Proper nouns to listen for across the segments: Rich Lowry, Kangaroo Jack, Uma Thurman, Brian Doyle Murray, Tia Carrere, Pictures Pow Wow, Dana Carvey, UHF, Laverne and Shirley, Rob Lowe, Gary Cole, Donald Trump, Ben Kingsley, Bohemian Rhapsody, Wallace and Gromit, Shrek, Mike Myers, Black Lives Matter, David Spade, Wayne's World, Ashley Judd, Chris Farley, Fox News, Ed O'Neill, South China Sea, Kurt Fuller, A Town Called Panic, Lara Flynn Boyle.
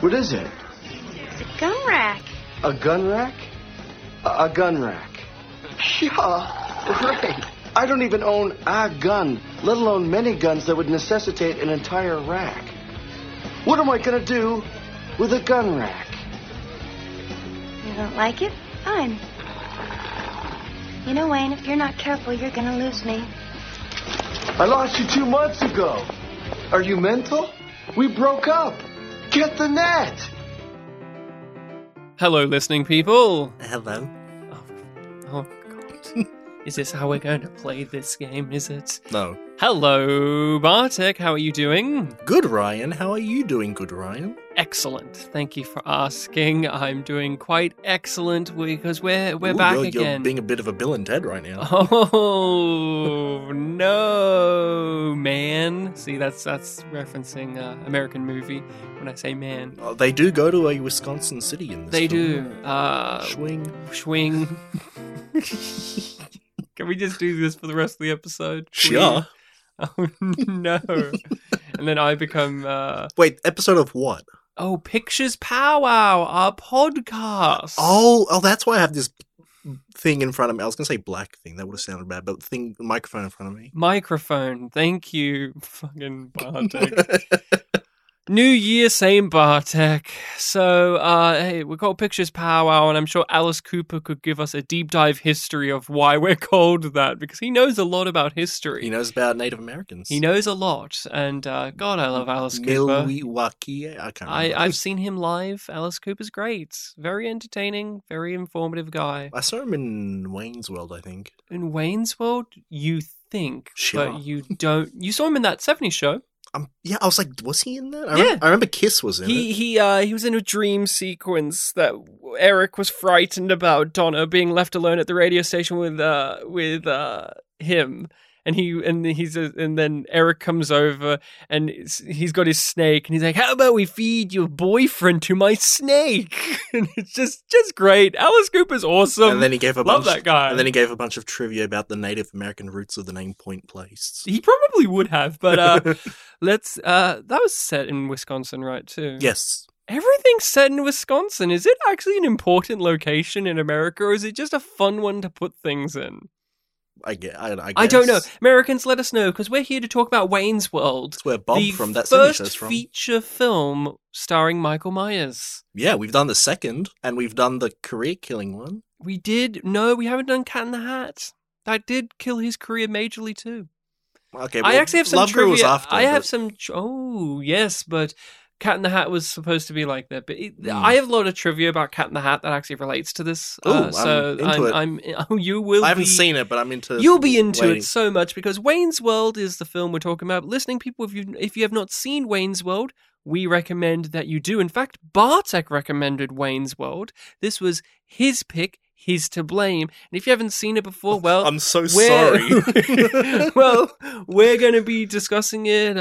What is it? It's a gun rack. A gun rack? A gun rack. Yeah, right. I don't even own a gun, let alone many guns that would necessitate an entire rack. What am I going to do with a gun rack? You don't like it? Fine. You know, Wayne, if you're not careful, you're going to lose me. I lost you 2 months ago. Are you mental? We broke up. Get the net. Hello, listening people. Hello. Oh God. Is this how we're going to play this game, is it? No. Hello, Bartek. How are you doing? Good, Ryan. How are you doing, good, Ryan? Excellent. Thank you for asking. I'm doing quite excellent because we're back again. You're being a bit of a Bill and Ted right now. Oh, no, man. See, that's referencing American movie when I say man. Oh, they do go to a Wisconsin city in this film. They do. Swing. Can we just do this for the rest of the episode? Please? Sure. Oh, no. And then I become... Wait, episode of what? Oh, Pictures Pow Wow, our podcast. Oh, that's why I have this thing in front of me. I was going to say black thing. That would have sounded bad, but microphone in front of me. Microphone. Thank you, fucking Bartek. New year, same Bartek. So, hey, we've got Pictures Pow Wow, and I'm sure Alice Cooper could give us a deep dive history of why we're called that, because he knows a lot about history. He knows about Native Americans. He knows a lot, and God, I love Alice Cooper. Milwaukee, I can't remember. I've seen him live. Alice Cooper's great. Very entertaining, very informative guy. I saw him in Wayne's World, I think. In Wayne's World? You think, sure. But you don't. You saw him in that 70s show. Yeah, I was like, was he in that? I remember Kiss was in it. He was in a dream sequence that Eric was frightened about Donna being left alone at the radio station with him, and then Eric comes over and he's got his snake and he's like, "How about we feed your boyfriend to my snake?" And it's just great. Alice Cooper's awesome. And then he gave a love bunch, that guy. And then he gave a bunch of trivia about the Native American roots of the name Point Place. He probably would have, but that was set in Wisconsin, right? Too. Yes. Everything's set in Wisconsin. Is it actually an important location in America, or is it just a fun one to put things in? I guess. I don't know. Americans, let us know, because we're here to talk about Wayne's World. It's where Bob from that first feature film starring Michael Myers. Yeah, we've done the second, and we've done the career-killing one. We did. No, we haven't done Cat in the Hat. That did kill his career majorly, too. Okay, well, I actually have some Love Guru was after. Oh, yes, but... Cat in the Hat was supposed to be like that, but I have a lot of trivia about Cat in the Hat that actually relates to this. I haven't seen it, but I'm into. You'll be into it so much because Wayne's World is the film we're talking about. Listening people, if you have not seen Wayne's World, we recommend that you do. In fact, Bartek recommended Wayne's World. This was his pick. He's to blame. And if you haven't seen it before, well... I'm so sorry. Well, we're going to be discussing it,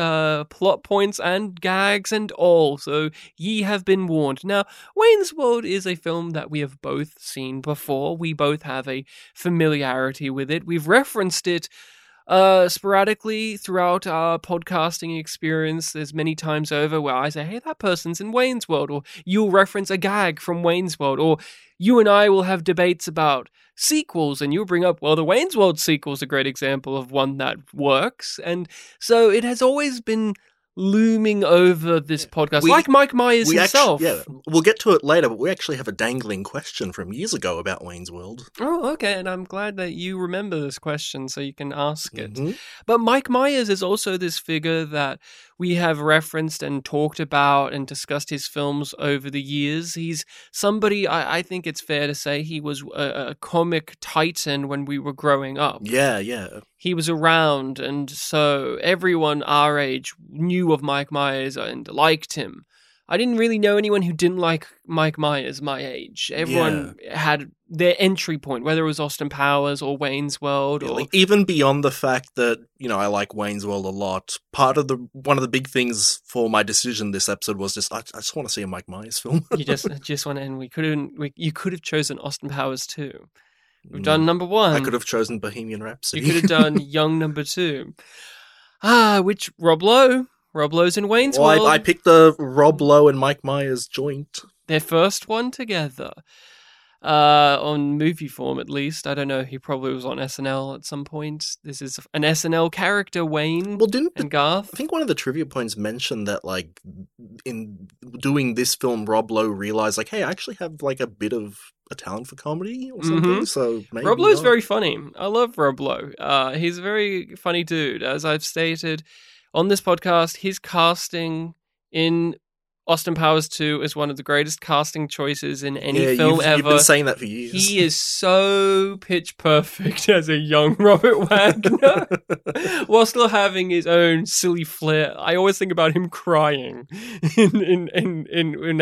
plot points and gags and all. So ye have been warned. Now, Wayne's World is a film that we have both seen before. We both have a familiarity with it. We've referenced it sporadically throughout our podcasting experience. There's many times over where I say, hey, that person's in Wayne's World, or you'll reference a gag from Wayne's World, or you and I will have debates about sequels, and you'll bring up, well, the Wayne's World sequel's a great example of one that works. And so it has always been looming over this podcast, like Mike Myers himself. We'll get to it later, but we actually have a dangling question from years ago about Wayne's World. Oh, okay, and I'm glad that you remember this question so you can ask it. Mm-hmm. But Mike Myers is also this figure that we have referenced and talked about and discussed his films over the years. He's somebody, I think it's fair to say, he was a comic titan when we were growing up. Yeah. He was around, and so everyone our age knew of Mike Myers and liked him. I didn't really know anyone who didn't like Mike Myers my age. Everyone had their entry point, whether it was Austin Powers or Wayne's World. Or like, even beyond the fact that, you know, I like Wayne's World a lot, one of the big things for my decision this episode was just, I just want to see a Mike Myers film. You just want to, and you could have chosen Austin Powers too. We've done number one. I could have chosen Bohemian Rhapsody. You could have done Young number two. Which Rob Lowe Rob Lowe's in Wayne's World. I picked the Rob Lowe and Mike Myers joint. Their first one together. On movie form, at least. I don't know. He probably was on SNL at some point. This is an SNL character, Wayne and Garth. I think one of the trivia points mentioned that, like, in doing this film, Rob Lowe realized, like, hey, I actually have, like, a bit of a talent for comedy or something. Mm-hmm. So maybe Rob Lowe's very funny. I love Rob Lowe. He's a very funny dude. As I've stated on this podcast, his casting in Austin Powers 2 is one of the greatest casting choices in any film ever. You've been saying that for years. He is so pitch perfect as a young Robert Wagner while still having his own silly flair. I always think about him crying in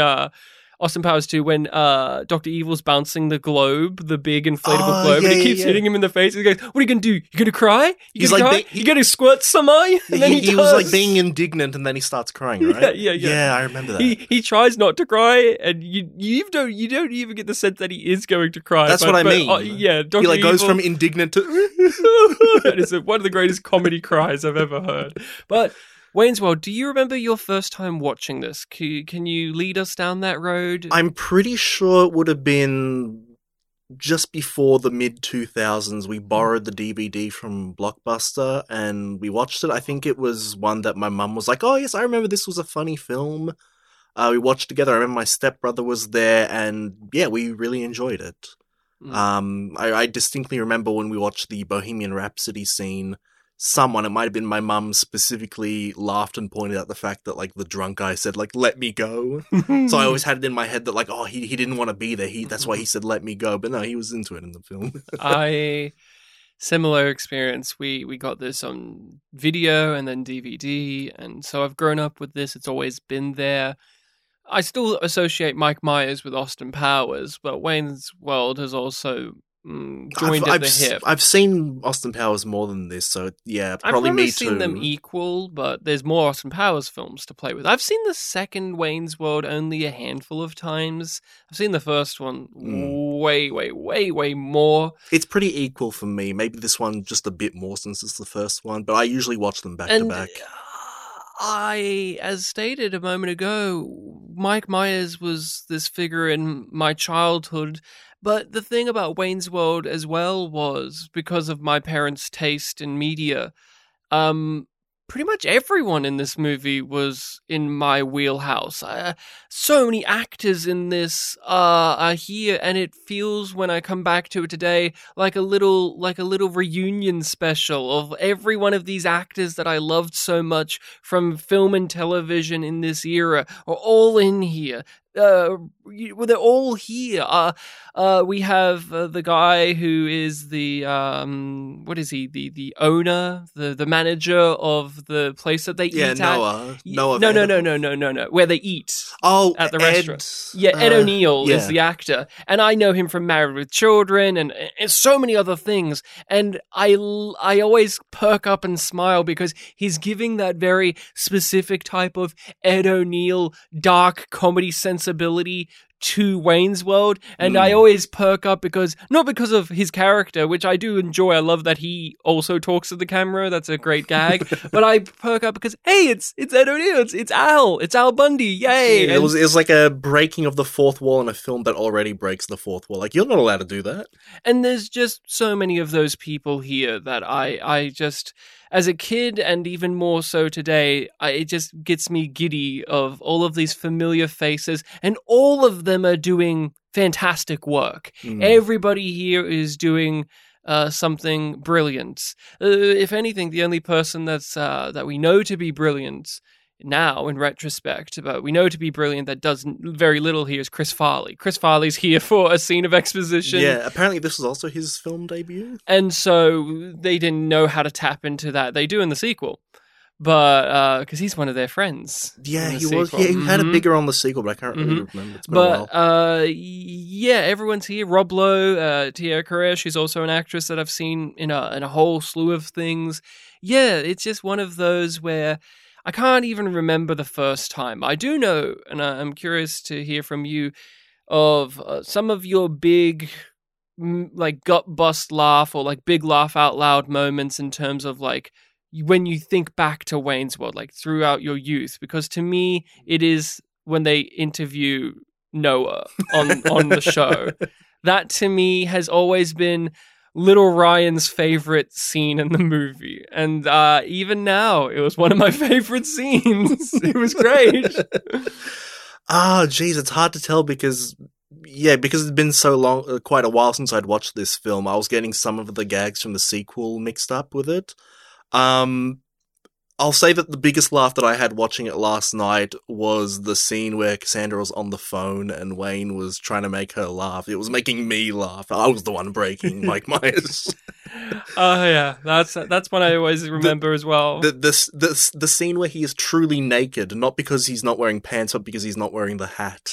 Austin Powers 2 when Dr. Evil's bouncing the globe, the big inflatable globe, and it keeps hitting him in the face. And he goes, what are you going to do? You going to cry? You going to squirt some eye? And then he was like being indignant and then he starts crying, right? Yeah, I remember that. He tries not to cry and you don't even get the sense that he is going to cry. That's what I mean. Dr. He Evil goes from indignant to... That is one of the greatest comedy cries I've ever heard. But... Wayne's World, do you remember your first time watching this? Can you lead us down that road? I'm pretty sure it would have been just before the mid-2000s. We borrowed the DVD from Blockbuster and we watched it. I think it was one that my mum was like, oh, yes, I remember this was a funny film. We watched together. I remember my stepbrother was there and, yeah, we really enjoyed it. Mm. I distinctly remember when we watched the Bohemian Rhapsody scene. Someone, it might have been my mum, specifically laughed and pointed out the fact that, like, the drunk guy said, like, let me go. So I always had it in my head that, like, oh, he didn't want to be there. That's why he said, let me go. But no, he was into it in the film. Similar experience. We got this on video and then DVD. And so I've grown up with this. It's always been there. I still associate Mike Myers with Austin Powers, but Wayne's World has also... I've seen Austin Powers more than this, so yeah, probably me too. I've seen them equal, but there's more Austin Powers films to play with. I've seen the second Wayne's World only a handful of times. I've seen the first one way more. It's pretty equal for me. Maybe this one just a bit more since it's the first one, but I usually watch them back to back. As stated a moment ago, Mike Myers was this figure in my childhood. But the thing about Wayne's World as well was, because of my parents' taste in media, pretty much everyone in this movie was in my wheelhouse. So many actors in this are here, and it feels, when I come back to it today, like a little reunion special of every one of these actors that I loved so much from film and television in this era are all in here. They're all here. We have the guy who is the what is he? The owner, the manager of the place that they eat at. Noah. No. Where they eat. Oh, at the restaurant. Yeah, Ed O'Neill is the actor, and I know him from Married with Children and so many other things. And I always perk up and smile because he's giving that very specific type of Ed O'Neill dark comedy sense ability to Wayne's World, and I always perk up not because of his character, which I do enjoy. I love that he also talks to the camera. That's a great gag. But I perk up because, hey, it's Ed O'Neill, it's Al, it's Al Bundy, yay! Yeah, it was like a breaking of the fourth wall in a film that already breaks the fourth wall. Like, you're not allowed to do that. And there's just so many of those people here that I just, as a kid and even more so today, it just gets me giddy of all of these familiar faces, and all of them are doing fantastic work. Everybody here is doing something brilliant. If anything, the only person that we know to be brilliant now in retrospect, but we know to be brilliant that does very little here, is Chris Farley. Chris Farley's here for a scene of exposition. Yeah, apparently this was also his film debut. And so they didn't know how to tap into that. They do in the sequel. But because he's one of their friends. Yeah, he was. Yeah, he had a bigger on the sequel, but I can't really remember. It's been a while. But everyone's here. Rob Lowe, Tia Carrere, she's also an actress that I've seen in a whole slew of things. Yeah, it's just one of those where I can't even remember the first time. I do know, and I'm curious to hear from you, of some of your big, like, gut bust laugh or like big laugh out loud moments in terms of, like, when you think back to Wayne's World, like throughout your youth? Because to me, it is when they interview Noah on the show. That to me has always been little Ryan's favorite scene in the movie. And even now, it was one of my favorite scenes. It was great. Oh, geez, it's hard to tell because it's been so long, quite a while since I'd watched this film. I was getting some of the gags from the sequel mixed up with it. I'll say that the biggest laugh that I had watching it last night was the scene where Cassandra was on the phone and Wayne was trying to make her laugh. It was making me laugh. I was the one breaking Mike Myers. Oh yeah, that's one I always remember as well. The scene where he is truly naked, not because he's not wearing pants, but because he's not wearing the hat.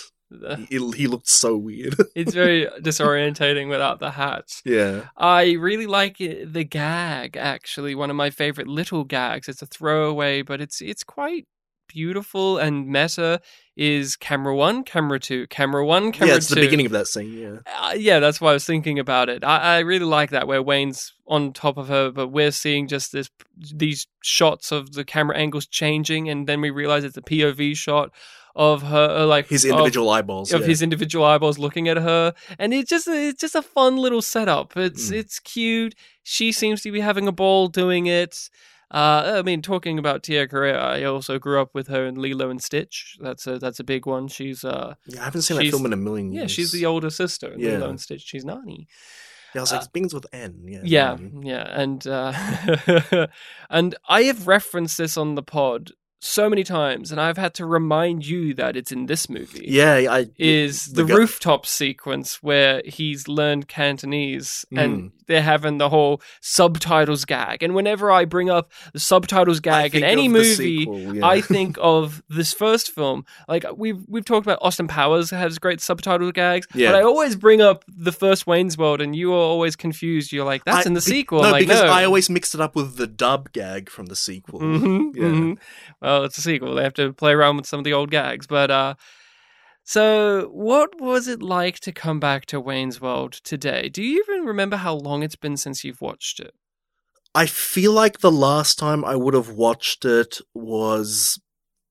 He looked so weird. It's very disorientating without the hat. Yeah. I really like the gag, actually. One of my favorite little gags. It's a throwaway, but it's quite beautiful and meta, is camera one, camera two. Yeah, it's the beginning of that scene, yeah. Yeah, that's why I was thinking about it. I really like that, where Wayne's on top of her, but we're seeing just these shots of the camera angles changing, and then we realize it's a POV shot of her, like his individual eyeballs. Of his individual eyeballs looking at her. And it's just a fun little setup. It's cute. She seems to be having a ball doing it. I mean, talking about Tia Carrere, I also grew up with her in Lilo and Stitch. That's a big one. She's I haven't seen that film in a million years. Yeah, she's the older sister in Lilo and Stitch. She's Nani. Yeah, I was like, it begins with N. Yeah, yeah, Nani. Yeah. And and I have referenced this on the pod so many times, and I've had to remind you that it's in this movie. Yeah, the rooftop sequence where he's learned Cantonese, and they're having the whole subtitles gag. And whenever I bring up the subtitles gag in any movie, sequel, yeah. I think of this first film. Like we've talked about, Austin Powers has great subtitle gags, but I always bring up the first Wayne's World, and you are always confused. You're like, that's in the sequel. No, I always mixed it up with the dub gag from the sequel. Mm-hmm, yeah. Mm-hmm. Well, it's a sequel. They have to play around with some of the old gags. But so what was it like to come back to Wayne's World today? Do you even remember how long it's been since you've watched it? I feel like the last time I would have watched it was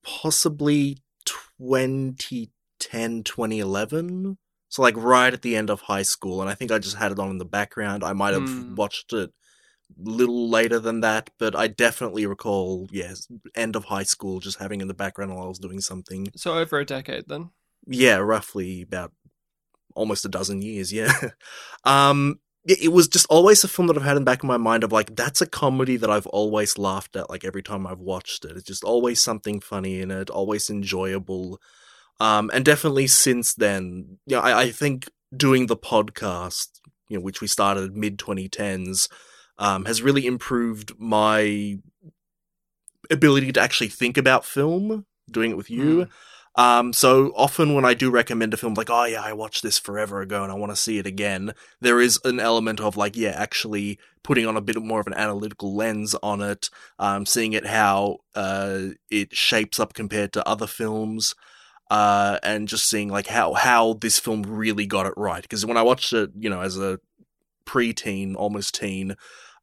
possibly 2010, 2011. So like right at the end of high school. And I think I just had it on in the background. I might have watched it little later than that, but I definitely recall, end of high school, just having in the background while I was doing something. So over a decade then? Yeah, roughly about almost a dozen years, yeah. It was just always a film that I've had in the back of my mind of like, that's a comedy that I've always laughed at, like every time I've watched it. It's just always something funny in it, always enjoyable. And definitely since then, you know, I think doing the podcast, you know, which we started mid-2010s, has really improved my ability to actually think about film, doing it with you. So often when I do recommend a film, like, oh yeah, I watched this forever ago and I want to see it again, there is an element of like, yeah, actually putting on a bit more of an analytical lens on it, seeing it how it shapes up compared to other films. And just seeing like how this film really got it right. Because when I watched it, you know, as a pre-teen, almost teen,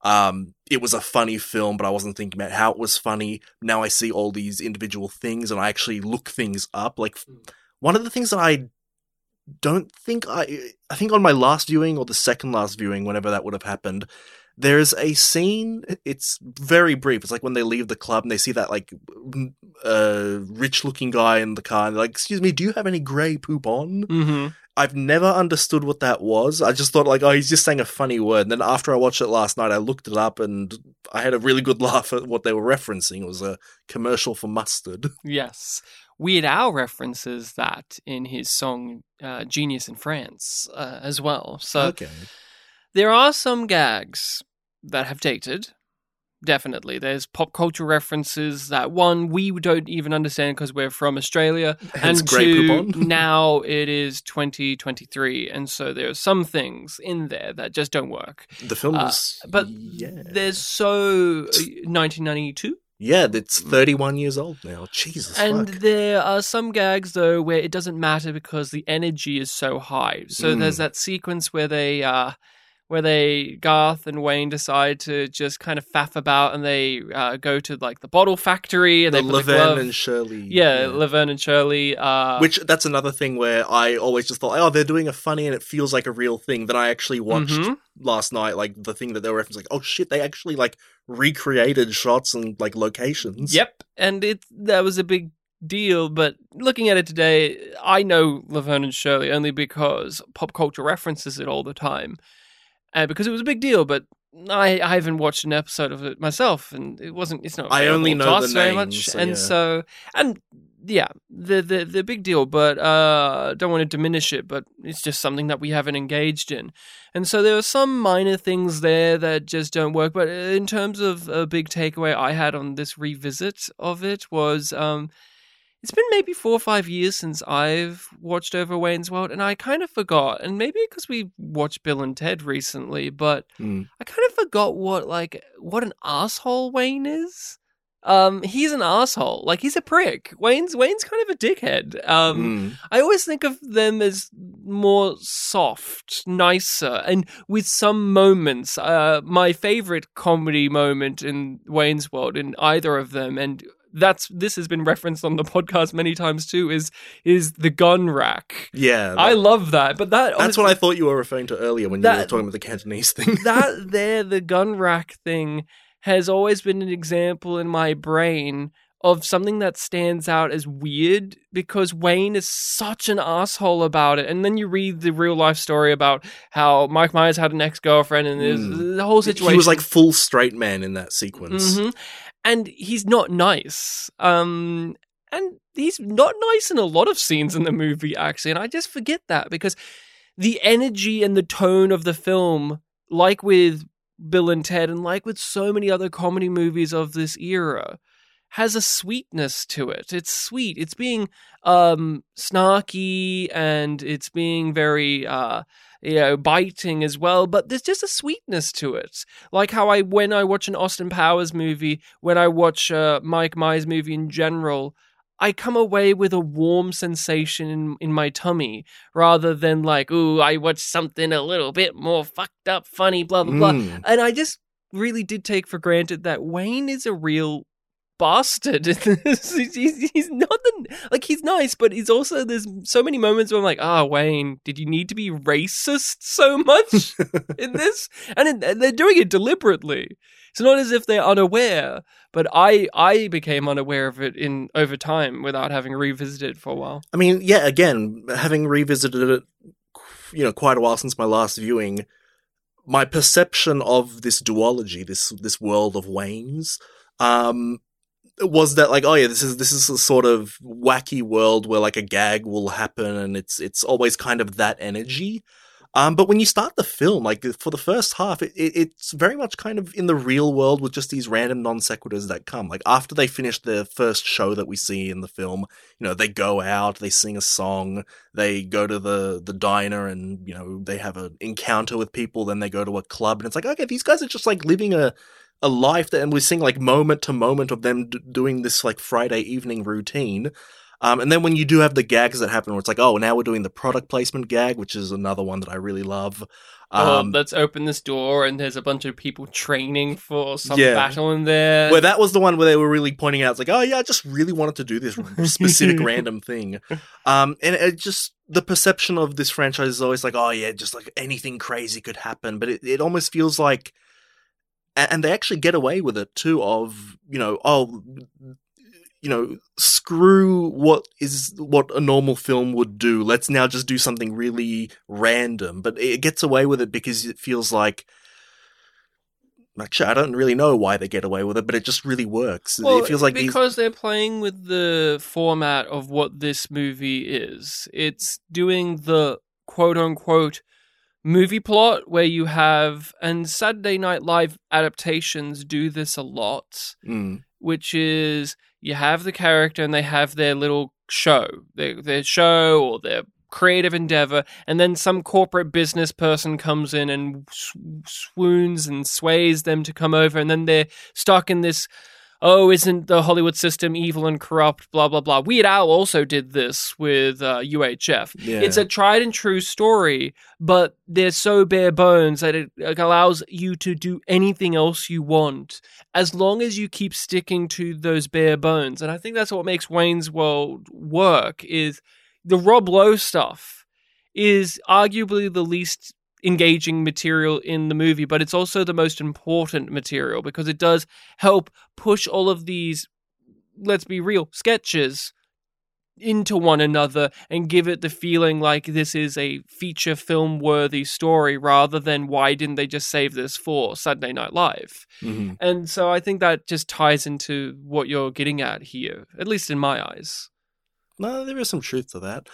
it was a funny film, but I wasn't thinking about how it was funny. Now I see all these individual things and I actually look things up. Like one of the things that I don't think I think on my last viewing or the second last viewing, whenever that would have happened, there's a scene, it's very brief. It's like when they leave the club and they see that like rich looking guy in the car and they're like, excuse me, do you have any grey poop on? Mm-hmm. I've never understood what that was. I just thought like, oh, he's just saying a funny word. And then after I watched it last night, I looked it up and I had a really good laugh at what they were referencing. It was a commercial for mustard. Yes. Weird Al references that in his song Genius in France as well. So There are some gags that have dated. Definitely. There's pop culture references that, one, we don't even understand because we're from Australia. Hence, and two, now it is 2023. And so there are some things in there that just don't work. The film is... but there's so... 1992? Yeah, it's 31 years old now. Jesus. And there are some gags, though, where it doesn't matter because the energy is so high. So there's that sequence where they... where they, Garth and Wayne, decide to just kind of faff about, and they go to like the bottle factory. And the Laverne and Shirley. Yeah, Laverne and Shirley. Which, that's another thing where I always just thought, oh, they're doing a funny and it feels like a real thing, that I actually watched last night, like the thing that they were referencing, like, oh shit, they actually like recreated shots and like locations. Yep, and that was a big deal, but looking at it today, I know Laverne and Shirley only because pop culture references it all the time. Because it was a big deal, but I haven't watched an episode of it myself, and it wasn't. It's not. I only know the names, very much, so, and yeah. The big deal, but don't want to diminish it. But it's just something that we haven't engaged in, and so there are some minor things there that just don't work. But in terms of a big takeaway I had on this revisit of it was, it's been maybe 4 or 5 years since I've watched over Wayne's World, and I kind of forgot, and maybe because we watched Bill and Ted recently, but I kind of forgot what an asshole Wayne is. He's an asshole. Like, he's a prick. Wayne's kind of a dickhead. I always think of them as more soft, nicer, and with some moments. My favorite comedy moment in Wayne's World, in either of them, and this has been referenced on the podcast many times too, is the gun rack. Yeah. I love that. But that's what I thought you were referring to earlier when you were talking about the Cantonese thing. The gun rack thing has always been an example in my brain of something that stands out as weird because Wayne is such an asshole about it. And then you read the real life story about how Mike Myers had an ex-girlfriend and the whole situation. He was like full straight man in that sequence. Mm-hmm. And he's not nice. And he's not nice in a lot of scenes in the movie, actually. And I just forget that because the energy and the tone of the film, like with Bill and Ted and like with so many other comedy movies of this era, has a sweetness to it. It's sweet. It's being snarky and it's being very... biting as well, but there's just a sweetness to it. Like how when I watch an Austin Powers movie, when I watch a Mike Myers movie in general, I come away with a warm sensation in my tummy rather than like, ooh, I watched something a little bit more fucked up, funny, blah, blah, blah. And I just really did take for granted that Wayne is a real bastard. He's not he's nice, but he's also, there's so many moments where I'm like, Wayne, did you need to be racist so much in this? And they're doing it deliberately. It's not as if they're unaware, but I became unaware of it over time without having revisited it for a while. I mean, yeah, again, having revisited it, quite a while since my last viewing, my perception of this duology, this world of Waynes, was that like, oh yeah, this is a sort of wacky world where like a gag will happen and it's always kind of that energy. But when you start the film, like for the first half, it's very much kind of in the real world with just these random non sequiturs that come. Like after they finish their first show that we see in the film, they go out, they sing a song, they go to the diner and, they have an encounter with people, then they go to a club and it's like, okay, these guys are just like living a life that, and we're seeing like moment to moment of them doing this like Friday evening routine. And then when you do have the gags that happen where it's like, oh, now we're doing the product placement gag, which is another one that I really love. Let's open this door and there's a bunch of people training for some battle in there. Well, that was the one where they were really pointing out, it's like, oh yeah, I just really wanted to do this specific random thing. And it just, the perception of this franchise is always like, oh yeah, just like anything crazy could happen. But it almost feels like, and they actually get away with it too, of, screw what a normal film would do. Let's now just do something really random. But it gets away with it because it feels like, actually, I don't really know why they get away with it, but it just really works. Well, it feels like because they're playing with the format of what this movie is. It's doing the quote unquote movie plot where you have, and Saturday Night Live adaptations do this a lot, which is you have the character and they have their little show, their show or their creative endeavor, and then some corporate business person comes in and swoons and sways them to come over, and then they're stuck in this oh, isn't the Hollywood system evil and corrupt, blah, blah, blah. Weird Al also did this with UHF. Yeah. It's a tried and true story, but they're so bare bones that it allows you to do anything else you want as long as you keep sticking to those bare bones. And I think that's what makes Wayne's World work, is the Rob Lowe stuff is arguably the least engaging material in the movie, but it's also the most important material because it does help push all of these, let's be real, sketches into one another and give it the feeling like this is a feature film worthy story rather than why didn't they just save this for Saturday Night Live? Mm-hmm. And so I think that just ties into what you're getting at here, at least in my eyes. No, there is some truth to that.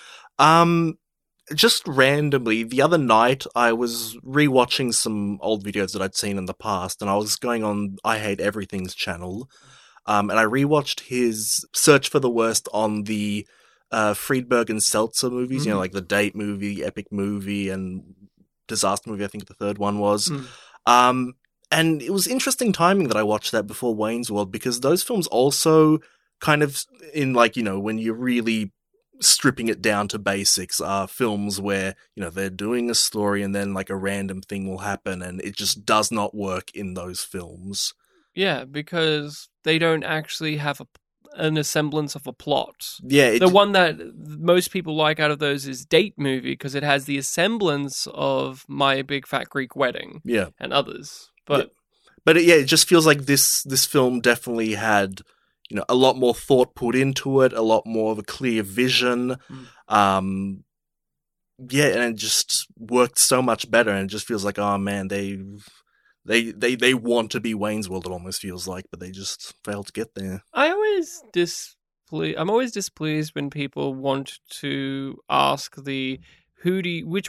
Just randomly, the other night I was rewatching some old videos that I'd seen in the past, and I was going on I Hate Everything's channel, and I rewatched his Search for the Worst on the Friedberg and Seltzer movies, you know, like the Date movie, Epic Movie, and Disaster Movie, I think the third one was. And it was interesting timing that I watched that before Wayne's World, because those films also kind of, in like, you know, when you're really stripping it down to basics, are films where, you know, they're doing a story and then like a random thing will happen and it just does not work in those films. Yeah, because they don't actually have a semblance of a plot. Yeah. The one that most people like out of those is Date Movie, because it has the semblance of My Big Fat Greek Wedding and others. But yeah, it just feels like this film definitely had, you know, a lot more thought put into it, a lot more of a clear vision. And it just worked so much better, and it just feels like, oh man, they want to be Wayne's World, it almost feels like, but they just failed to get there. I'm always displeased when people want to ask which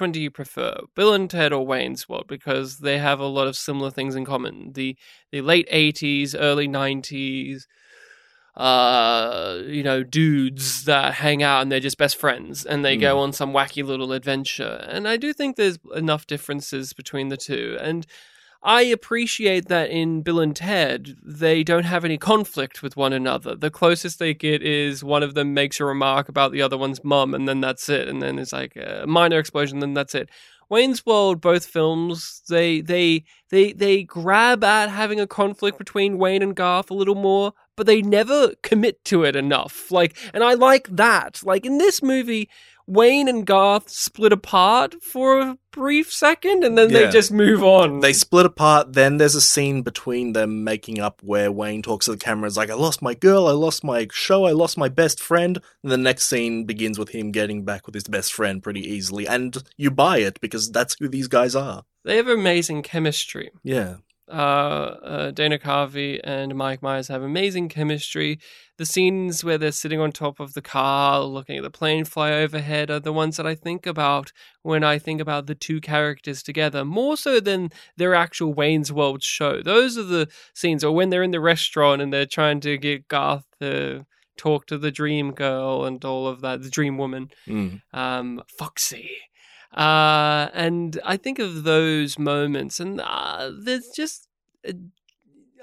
one do you prefer, Bill and Ted or Wayne's World? Because they have a lot of similar things in common. The late 80s, early 90s, you know, dudes that hang out and they're just best friends and they go on some wacky little adventure. And I do think there's enough differences between the two. And I appreciate that in Bill and Ted, they don't have any conflict with one another. The closest they get is one of them makes a remark about the other one's mum, and then that's it. And then it's like a minor explosion, and then that's it. Wayne's World, both films, they grab at having a conflict between Wayne and Garth a little more, but they never commit to it enough. Like, and I like that. Like in this movie, Wayne and Garth split apart for a brief second, and then they just move on. They split apart, then there's a scene between them making up where Wayne talks to the camera, is like, I lost my girl, I lost my show, I lost my best friend. And the next scene begins with him getting back with his best friend pretty easily, and you buy it because that's who these guys are. They have amazing chemistry. Yeah. Dana Carvey and Mike Myers have amazing chemistry. The scenes where they're sitting on top of the car looking at the plane fly overhead are the ones that I think about when I think about the two characters together, more so than their actual Wayne's World show. Those are the scenes, or when they're in the restaurant and they're trying to get Garth to talk to the dream girl and all of that, the dream woman, Foxy. And I think of those moments, and there's just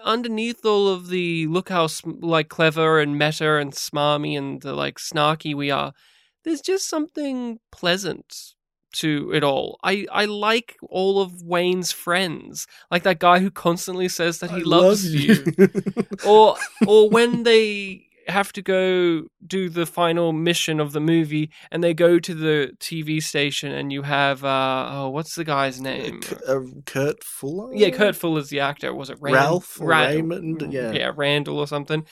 underneath all of the look how like clever and meta and smarmy and like snarky we are, there's just something pleasant to it all. I like all of Wayne's friends, like that guy who constantly says that he loves you. or when they have to go do the final mission of the movie and they go to the TV station, and you have what's the guy's name? Kurt Fuller? Yeah, Kurt Fuller's the actor. Was it Raymond? Yeah, Randall or something.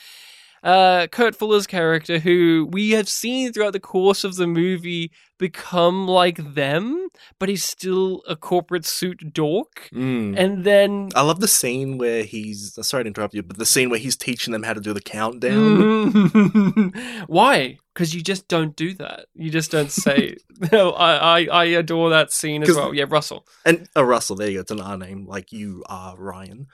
Kurt Fuller's character, who we have seen throughout the course of the movie become like them, but he's still a corporate suit dork. And then I love the scene where he's, sorry to interrupt you, but the scene where he's teaching them how to do the countdown. Why? Because you just don't do that. You just don't say. No, I adore that scene as well. Yeah, Russell. And Russell, there you go. It's an R name, like you are Ryan.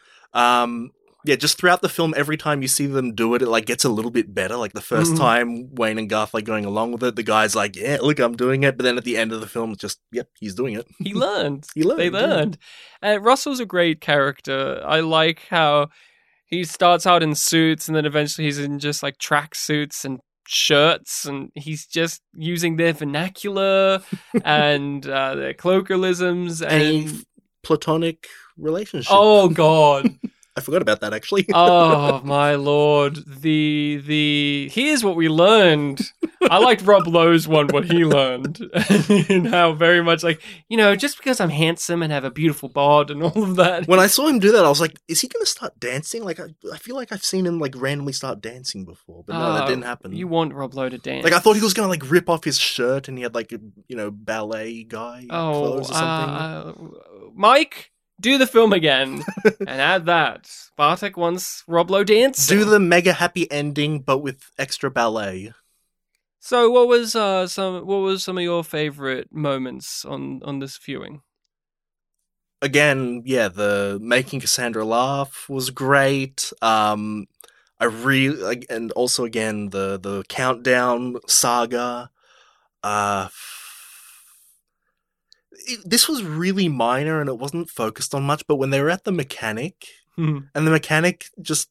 Yeah, just throughout the film, every time you see them do it, it like gets a little bit better. Like the first time Wayne and Garth like going along with it, the guy's like, yeah, look, I'm doing it. But then at the end of the film, it's just, yep, he's doing it. He learned. They learned. Russell's a great character. I like how He starts out in suits and then eventually he's in just like track suits and shirts, and he's just using their vernacular and their colloquialisms and platonic relationship. Oh God. I forgot about that actually. Oh my Lord. The here's what we learned. I liked Rob Lowe's one, what he learned, and how very much like, you know, just because I'm handsome and have a beautiful bod and all of that. When I saw him do that, I was like, is he going to start dancing? Like, I feel like I've seen him like randomly start dancing before, but no, that didn't happen. You want Rob Lowe to dance. Like, I thought he was going to like rip off his shirt and he had like, a, you know, ballet guy clothes or something. Mike? Do the film again and add that. Bartek wants Rob Lowe dancing. Do the mega happy ending, but with extra ballet. So, what was some of your favorite moments on this viewing? Again, yeah, the making Cassandra laugh was great. I really, and also again the countdown saga. This was really minor and it wasn't focused on much, but when they were at the mechanic and the mechanic just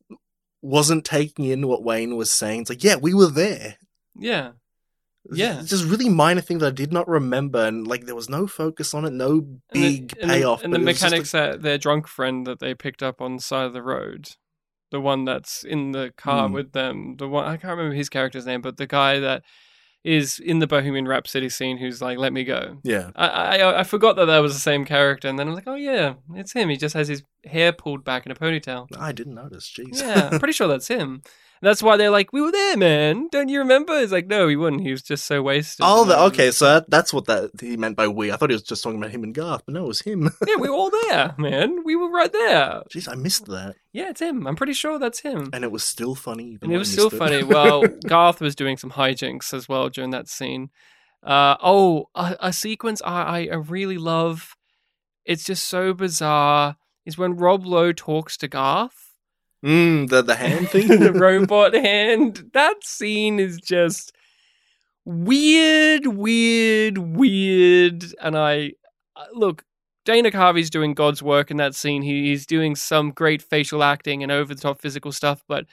wasn't taking in what Wayne was saying, it's like, yeah, we were there. Yeah. Yeah. Just really minor thing that I did not remember, and like there was no focus on it, no big payoff. And the mechanic's their drunk friend that they picked up on the side of the road. The one that's in the car with them. The one, I can't remember his character's name, but the guy that is in the Bohemian Rhapsody scene who's like, let me go. Yeah. I forgot that was the same character, and then I was like, oh yeah, it's him. He just has his hair pulled back in a ponytail. I didn't notice, jeez. Yeah, I'm pretty sure that's him. And that's why they're like, we were there, man. Don't you remember? He's like, no, he wouldn't. He was just so wasted. Oh, okay, so that's what he meant by we. I thought he was just talking about him and Garth, but no, it was him. Yeah, we were all there, man. We were right there. Jeez, I missed that. Yeah, it's him. I'm pretty sure that's him. And it was still funny. And it was still funny. Well, Garth was doing some hijinks as well during that scene. A sequence I really love, it's just so bizarre, is when Rob Lowe talks to Garth. The hand thing? The robot hand. That scene is just weird. And look, Dana Carvey's doing God's work in that scene. He's doing some great facial acting and over-the-top physical stuff, but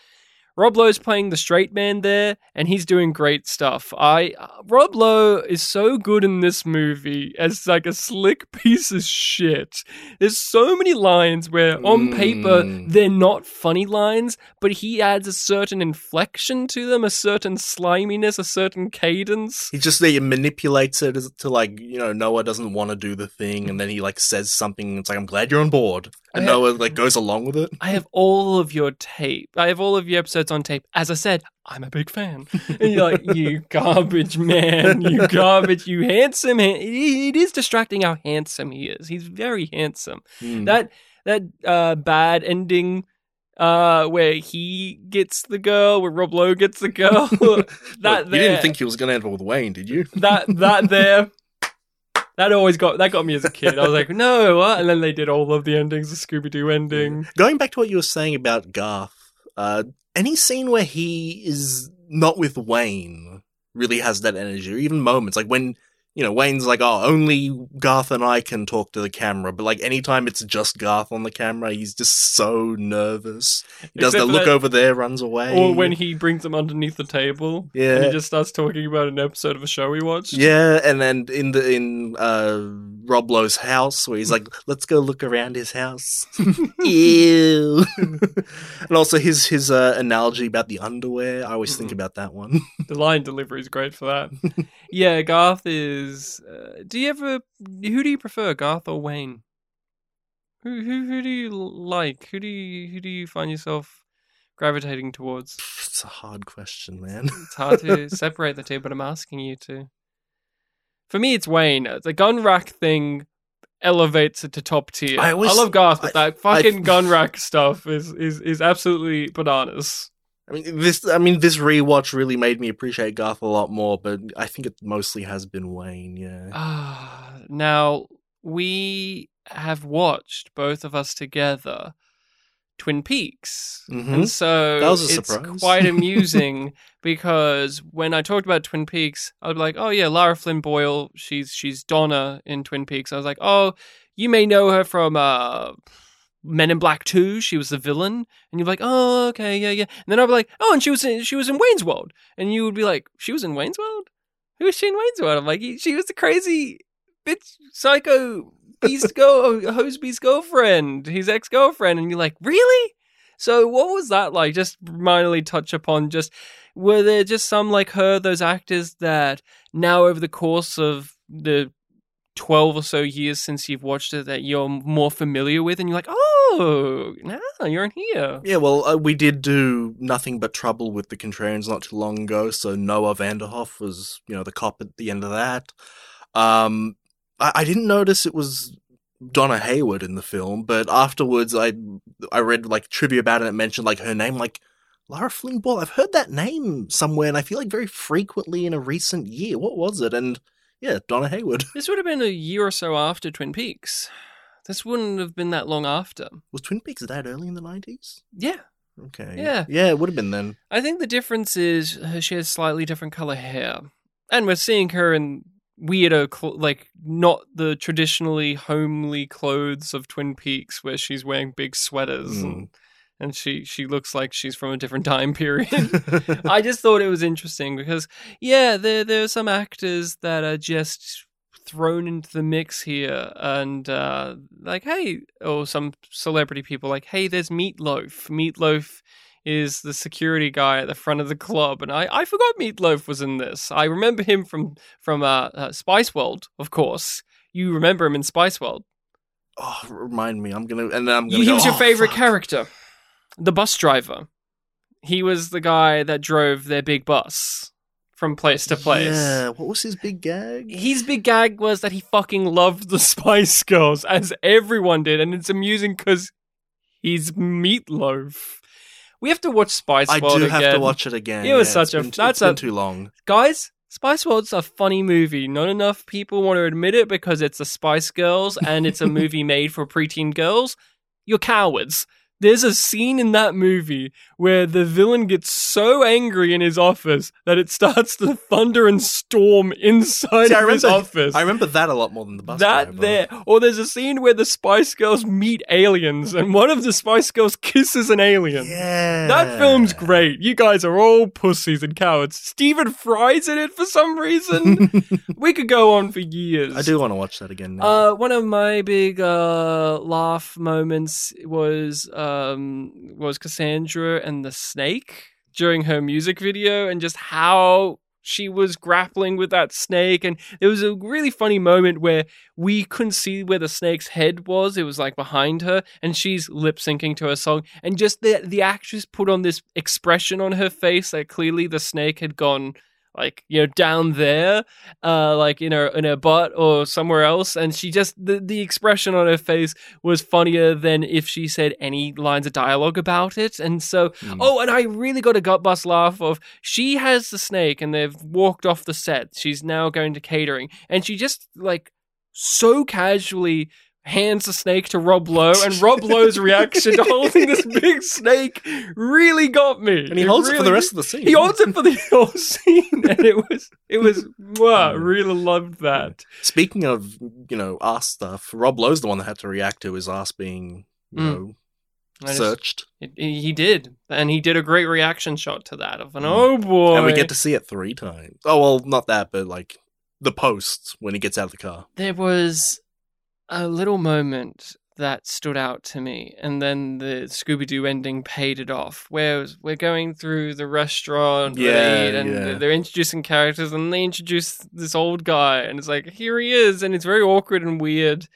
Rob Lowe's playing the straight man there, and he's doing great stuff. Rob Lowe is so good in this movie as like a slick piece of shit. There's so many lines where on paper they're not funny lines, but he adds a certain inflection to them, a certain sliminess, a certain cadence. He manipulates it to like, you know, Noah doesn't want to do the thing, and then he like says something and it's like, I'm glad you're on board. And Noah like goes along with it. I have all of your episodes on tape. As I said, I'm a big fan. And you're like, you garbage man, you garbage, you handsome. It is distracting how handsome he is. He's very handsome. That bad ending where he gets the girl, where Rob Lowe gets the girl. You didn't think he was going to end up with Wayne, did you? That got me as a kid. I was like, no, what? And then they did all of the endings, the Scooby-Doo ending. Going back to what you were saying about Garth, any scene where he is not with Wayne really has that energy, or even moments. Like when, you know, Wayne's like, oh, only Garth and I can talk to the camera. But like anytime it's just Garth on the camera, he's just so nervous. He does the look over there, runs away. Or when he brings him underneath the table. Yeah. And he just starts talking about an episode of a show he watched. Yeah, and then in Rob Lowe's house where he's like, let's go look around his house. Ew. And also his analogy about the underwear. I always think about that one. The line delivery is great for that. Yeah, Garth is... who do you prefer, Garth or Wayne? Who do you like? Who do you find yourself gravitating towards? It's a hard question, man. It's hard to separate the two, but I'm asking you to. For me, it's Wayne. The gun rack thing elevates it to top tier. I love Garth, but that fucking gun rack stuff is absolutely bananas. This rewatch really made me appreciate Garth a lot more, but I think it mostly has been Wayne, yeah. Now, we have watched, both of us together, Twin Peaks. Mm-hmm. And so that was it's surprise. Quite amusing because when I talked about Twin Peaks, I was like, oh yeah, Lara Flynn Boyle, she's Donna in Twin Peaks. I was like, oh, you may know her from Men in Black 2, she was the villain, and you're like, oh, okay, yeah. And then I'd be like, oh, and she was in Wayne's World, and you would be like, she was in Wayne's World? Who was she in Wayne's World? I'm like, she was the crazy bitch, psycho, Hoseby's girlfriend, his ex-girlfriend, and you're like, really? So what was that like? Just minorly touch upon were there just some like her, those actors that now over the course of the 12 or so years since you've watched it that you're more familiar with and you're like, oh, now you're in here. Yeah, well, we did do Nothing But Trouble with the Contrarians not too long ago, so Noah Vanderhoff was, the cop at the end of that. I didn't notice it was Donna Hayward in the film, but afterwards I read like trivia about it and it mentioned like her name, like Lara Flynn Ball. I've heard that name somewhere and I feel like very frequently in a recent year. What was it? And yeah, Donna Hayward. This would have been a year or so after Twin Peaks. This wouldn't have been that long after. Was Twin Peaks that early in the 90s? Yeah. Okay. Yeah. Yeah, it would have been then. I think the difference is she has slightly different color hair. And we're seeing her in weirdo, like not the traditionally homely clothes of Twin Peaks where she's wearing big sweaters and she looks like she's from a different time period. I just thought it was interesting because, yeah, there are some actors that are just thrown into the mix here and like, hey, or some celebrity people like, hey, there's Meatloaf. Meatloaf is the security guy at the front of the club. And I forgot Meatloaf was in this. I remember him from Spice World, of course. You remember him in Spice World. Oh, remind me. He was your favorite character. The bus driver. He was the guy that drove their big bus from place to place. Yeah, what was his big gag? His big gag was that he fucking loved the Spice Girls, as everyone did, and it's amusing because he's Meatloaf. We have to watch Spice World again. I do have to watch it again. It was such it's been too long. Guys, Spice World's a funny movie. Not enough people want to admit it because it's the Spice Girls and it's a movie made for preteen girls. You're cowards. There's a scene in that movie where the villain gets so angry in his office that it starts to thunder and storm inside his office. I remember that a lot more than the bus driver. Or there's a scene where the Spice Girls meet aliens and one of the Spice Girls kisses an alien. Yeah. That film's great. You guys are all pussies and cowards. Stephen Fry's in it for some reason. We could go on for years. I do want to watch that again now. One of my big laugh moments was Cassandra and the snake during her music video and just how she was grappling with that snake. And there was a really funny moment where we couldn't see where the snake's head was. It was like behind her and she's lip syncing to her song. And just the actress put on this expression on her face that clearly the snake had gone like, down there, like in her butt or somewhere else. And she just, the expression on her face was funnier than if she said any lines of dialogue about it. And so, and I really got a gut bust laugh of, she has the snake and they've walked off the set. She's now going to catering. And she just like so casually hands the snake to Rob Lowe, and Rob Lowe's reaction to holding this big snake really got me. And he holds it for the rest of the scene. He holds it for the whole scene, and it was wow, really loved that. Speaking of, ass stuff, Rob Lowe's the one that had to react to his ass being, searched. He did, and he did a great reaction shot to that of an oh boy. And we get to see it 3 times. Oh, well, not that, but like the posts when he gets out of the car. There was a little moment that stood out to me, and then the Scooby-Doo ending paid it off, where we're going through the restaurant they're introducing characters, and they introduce this old guy, and it's like, here he is, and it's very awkward and weird,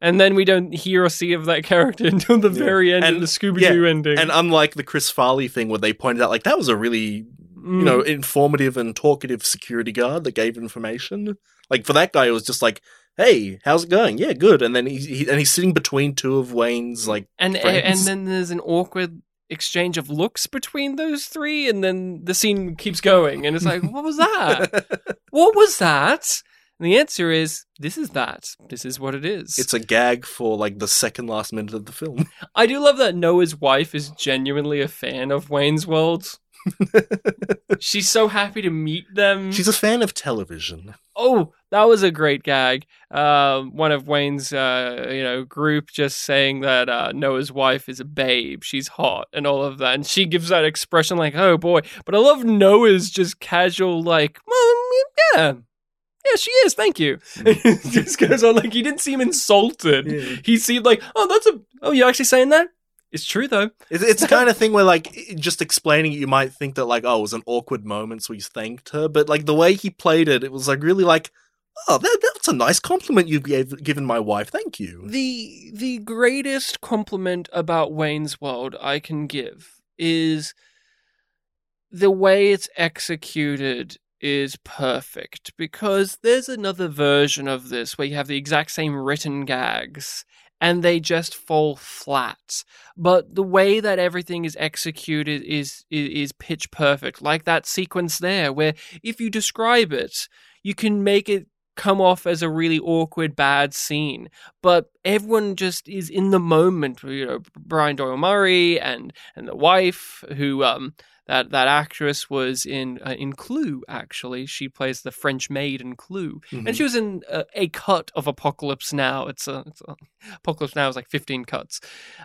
and then we don't hear or see of that character until the very end of the Scooby-Doo ending. And unlike the Chris Farley thing where they pointed out, like, that was a really informative and talkative security guard that gave information. Like, for that guy, it was just like, hey, how's it going? Yeah, good. And then he's sitting between 2 of Wayne's friends. And then there's an awkward exchange of looks between those 3, and then the scene keeps going, and it's like, what was that? What was that? And the answer is, this is that. This is what it is. It's a gag for like the second last minute of the film. I do love that Noah's wife is genuinely a fan of Wayne's World. She's so happy to meet them. She's a fan of television. Oh, that was a great gag. One of Wayne's group just saying that Noah's wife is a babe. She's hot and all of that. And she gives that expression like, oh boy. But I love Noah's just casual like, yeah, she is. Thank you. It just goes on like he didn't seem insulted. Yeah. He seemed like, oh, you're actually saying that? It's true, though. It's the kind of thing where, like, just explaining it, you might think that, like, oh, it was an awkward moment, so he thanked her. But, like, the way he played it, it was, like, really, like, oh, that's a nice compliment you've given my wife. Thank you. The greatest compliment about Wayne's World I can give is the way it's executed is perfect, because there's another version of this where you have the exact same written gags, and they just fall flat. But the way that everything is executed is pitch perfect. Like that sequence there, where if you describe it, you can make it come off as a really awkward, bad scene. But everyone just is in the moment. You know, Brian Doyle Murray and the wife, who that actress was in Clue, actually. She plays the French maid in Clue. Mm-hmm. And she was in a cut of Apocalypse Now. It's Apocalypse Now is like 15 cuts.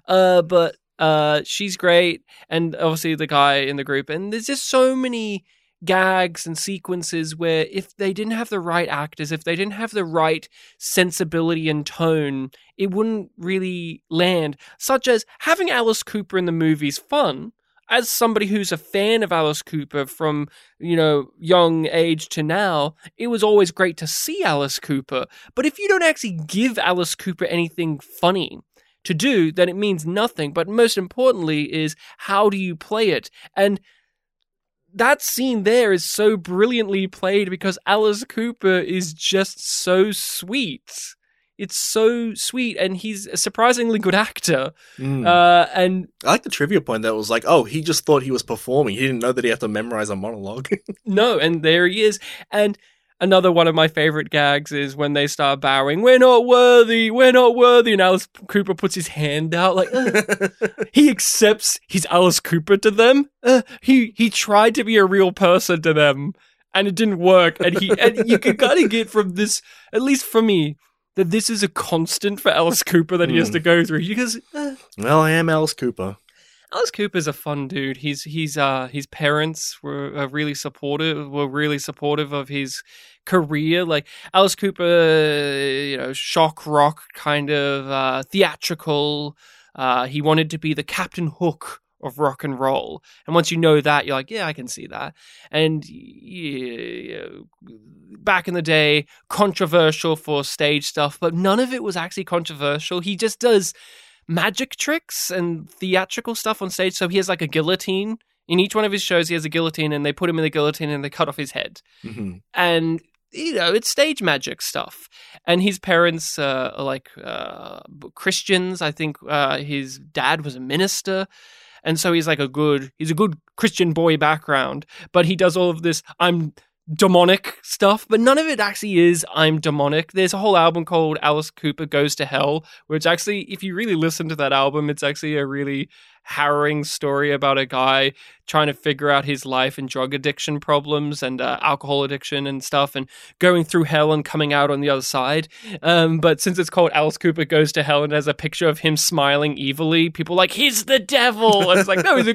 But she's great. And obviously the guy in the group. And there's just so many gags and sequences where if they didn't have the right actors, if they didn't have the right sensibility and tone, it wouldn't really land. Such as having Alice Cooper in the movie's fun. As somebody who's a fan of Alice Cooper from, young age to now, it was always great to see Alice Cooper. But if you don't actually give Alice Cooper anything funny to do, then it means nothing. But most importantly is, how do you play it? And that scene there is so brilliantly played because Alice Cooper is just so sweet. It's so sweet, and he's a surprisingly good actor. And I like the trivia point that was like, oh, he just thought he was performing. He didn't know that he had to memorize a monologue. No, and there he is. And another one of my favorite gags is when they start bowing, we're not worthy, and Alice Cooper puts his hand out like, he accepts he's Alice Cooper to them. He tried to be a real person to them, and it didn't work. And you can kind of get from this, at least for me, that this is a constant for Alice Cooper that he has to go through. Because, well, I am Alice Cooper. Alice Cooper's a fun dude. His parents were really supportive of his career. Like Alice Cooper, shock rock kind of theatrical. He wanted to be the Captain Hook of rock and roll. And once you know that, you're like, yeah, I can see that. And back in the day, controversial for stage stuff, but none of it was actually controversial. He just does magic tricks and theatrical stuff on stage. So he has like a guillotine. In each one of his shows, he has a guillotine, and they put him in the guillotine and they cut off his head. Mm-hmm. And it's stage magic stuff. And his parents are like Christians. I think his dad was a minister. And so he's like he's a good Christian boy background, but he does all of this I'm demonic stuff, but none of it actually is I'm demonic. There's a whole album called Alice Cooper Goes to Hell, which actually, if you really listen to that album, it's actually a really harrowing story about a guy trying to figure out his life and drug addiction problems and alcohol addiction and stuff, and going through hell and coming out on the other side. But since it's called Alice Cooper Goes to Hell and has a picture of him smiling evilly, people are like, he's the devil. And it's like, no, he's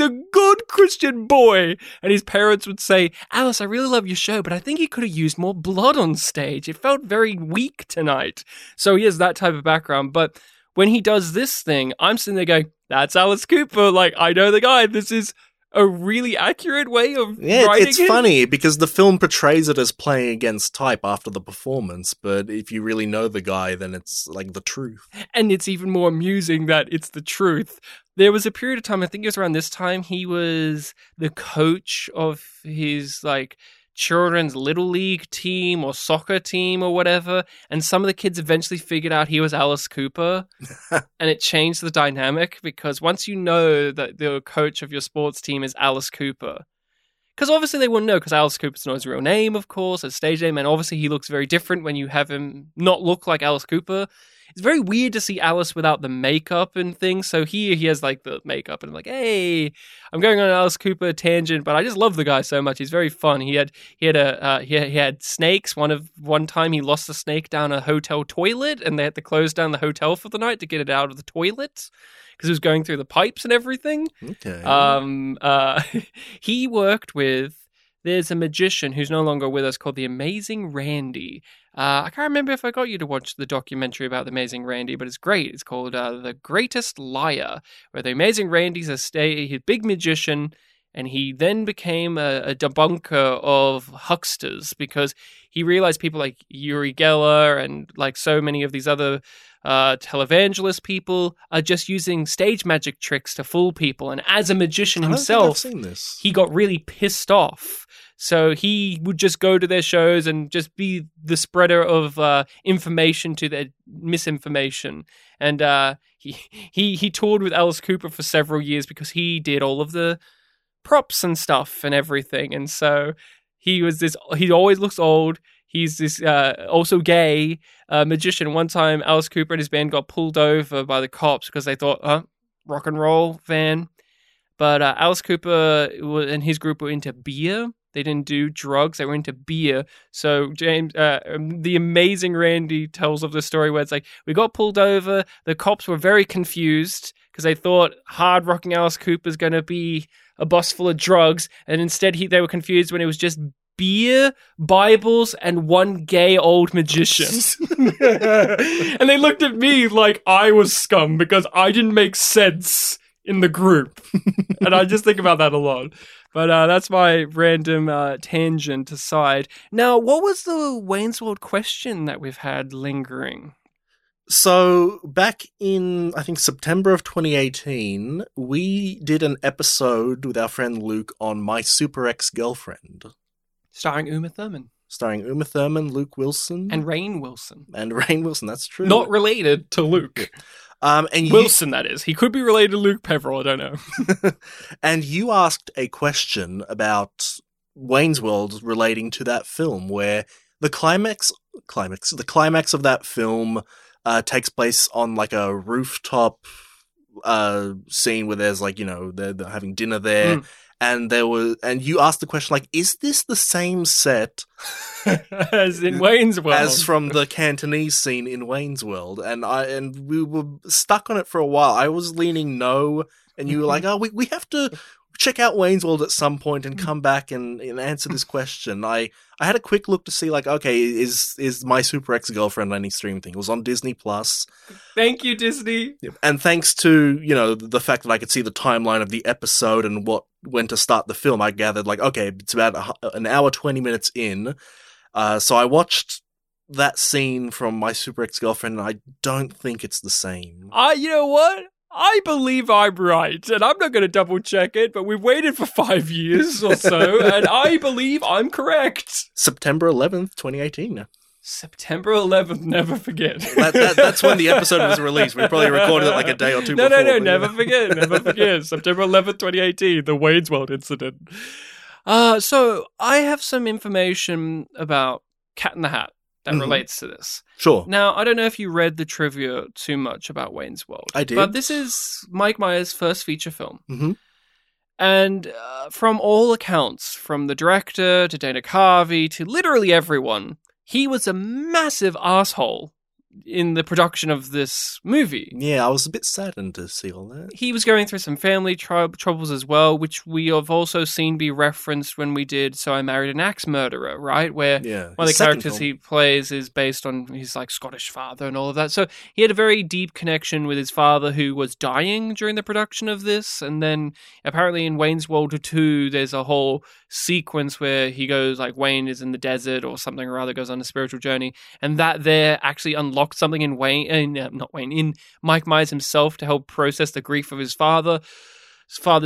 a good Christian boy. And his parents would say, Alice, I really love your show, but I think he could have used more blood on stage. It felt very weak tonight. So he has that type of background. But when he does this thing, I'm sitting there going, that's Alice Cooper. Like, I know the guy. This is a really accurate way of writing it's funny because the film portrays it as playing against type after the performance, but if you really know the guy, then it's like the truth. And it's even more amusing that it's the truth. There was a period of time, I think it was around this time, he was the coach of his like children's little league team or soccer team or whatever, and some of the kids eventually figured out he was Alice Cooper, and it changed the dynamic, because once you know that the coach of your sports team is Alice Cooper, because obviously they wouldn't know, because Alice Cooper's not his real name, of course, his stage name, and obviously he looks very different when you have him not look like Alice Cooper. It's very weird to see Alice without the makeup and things. So here he has like the makeup and I'm like, hey, I'm going on an Alice Cooper tangent, but I just love the guy so much. He's very fun. He had snakes. One time he lost a snake down a hotel toilet and they had to close down the hotel for the night to get it out of the toilet because it was going through the pipes and everything. Okay. He worked with, there's a magician who's no longer with us called The Amazing Randy. I can't remember if I got you to watch the documentary about The Amazing Randy, but it's great. It's called The Greatest Liar, where The Amazing Randy's a big magician, and he then became a debunker of hucksters because he realized people like Uri Geller and like so many of these other televangelist people are just using stage magic tricks to fool people. And as a magician himself, he got really pissed off. So he would just go to their shows and just be the spreader of information to their misinformation. And he toured with Alice Cooper for several years because he did all of the props and stuff and everything. And so he always looks old. He's this also gay magician. One time, Alice Cooper and his band got pulled over by the cops because they thought, rock and roll van. But Alice Cooper and his group were into beer. They didn't do drugs. They were into beer. So James, The Amazing Randy tells of the story where it's like, we got pulled over. The cops were very confused because they thought hard rocking Alice Cooper is going to be a bus full of drugs. And instead they were confused when it was just beer, Bibles, and one gay old magician. And they looked at me like I was scum because I didn't make sense in the group. And I just think about that a lot. But that's my random tangent aside. Now, what was the Wayne's World question that we've had lingering? So back in, I think, September of 2018, we did an episode with our friend Luke on My Super Ex-Girlfriend. Starring Uma Thurman. Luke Wilson. And Rainn Wilson. That's true. Not related to Luke. And Wilson, that is. He could be related to Luke Peveril, I don't know. And you asked a question about Wayne's World relating to that film, where the climax of that film takes place on like a rooftop scene where there's like, you know, they're having dinner there. Mm. And you asked the question, like, is this the same set as in Wayne's World, as from the Cantonese scene in Wayne's World? And we were stuck on it for a while. I was leaning no, and you were like, oh, we have to check out Wayne's World at some point and come back and answer this question. I had a quick look to see, like, okay, is My Super Ex-Girlfriend any stream thing? It was on Disney Plus. Thank you, Disney. And thanks to, you know, the fact that I could see the timeline of the episode and when to start the film, I gathered, like, okay, it's about an hour, 20 minutes in. So I watched that scene from My Super Ex-Girlfriend, and I don't think it's the same. You know what? I believe I'm right, and I'm not going to double-check it, but we've waited for 5 years or so, and I believe I'm correct. September 11th, 2018. September 11th, never forget. That's when the episode was released. We probably recorded it like a day or two before. No, never forget, September 11th, 2018, the Wayne's World incident. So I have some information about Cat in the Hat that relates to this. Sure. Now, I don't know if you read the trivia too much about Wayne's World. I did. But this is Mike Myers' first feature film. Mm-hmm. And from all accounts, from the director to Dana Carvey to literally everyone, he was a massive asshole in the production of this movie. Yeah, I was a bit saddened to see all that. He was going through some family troubles as well, which we have also seen be referenced when we did So I Married an Axe Murderer, right? Where one of the characters he plays is based on his like Scottish father and all of that. So he had a very deep connection with his father, who was dying during the production of this. And then apparently in Wayne's World 2, there's a whole sequence where he goes like Wayne is in the desert or something or other, goes on a spiritual journey, and that there actually unlocked something in Mike Myers himself to help process the grief of his father's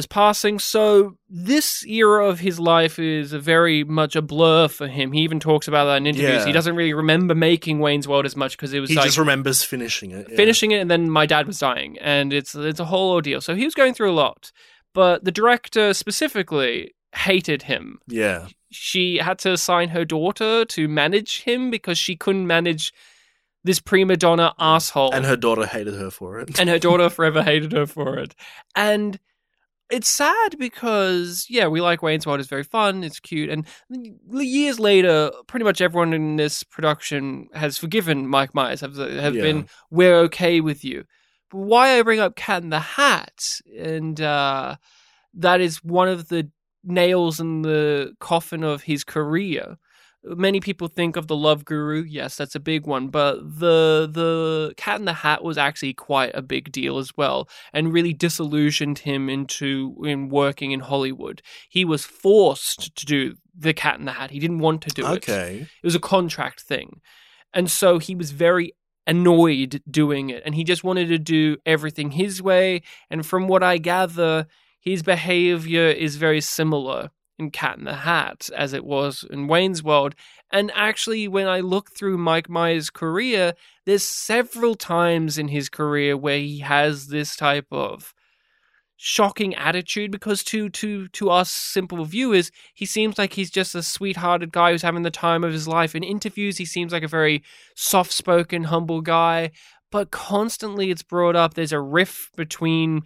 passing. So this era of his life is very much a blur for him. He even talks about that in interviews. Yeah. He doesn't really remember making Wayne's World as much because it was. He just remembers finishing it, and then my dad was dying, and it's a whole ordeal. So he was going through a lot, but the director specifically hated him. Yeah, she had to assign her daughter to manage him because she couldn't manage this prima donna asshole. And her daughter hated her for it. And her daughter forever hated her for it. And it's sad because, yeah, we like Wayne's World. It's very fun. It's cute. And years later, pretty much everyone in this production has forgiven Mike Myers, have been, we're okay with you. But why I bring up Cat in the Hat, and that is one of the nails in the coffin of his career. Many people think of the Love Guru. Yes, that's a big one. But the Cat in the Hat was actually quite a big deal as well, and really disillusioned him in working in Hollywood. He was forced to do the Cat in the Hat. He didn't want to do it. Okay. It was a contract thing. And so he was very annoyed doing it. And he just wanted to do everything his way. And from what I gather, his behavior is very similar in Cat in the Hat as it was in Wayne's World. And actually, when I look through Mike Myers' career, there's several times in his career where he has this type of shocking attitude, because to us simple viewers, he seems like he's just a sweet-hearted guy who's having the time of his life. In interviews, he seems like a very soft-spoken, humble guy, but constantly it's brought up. There's been a rift between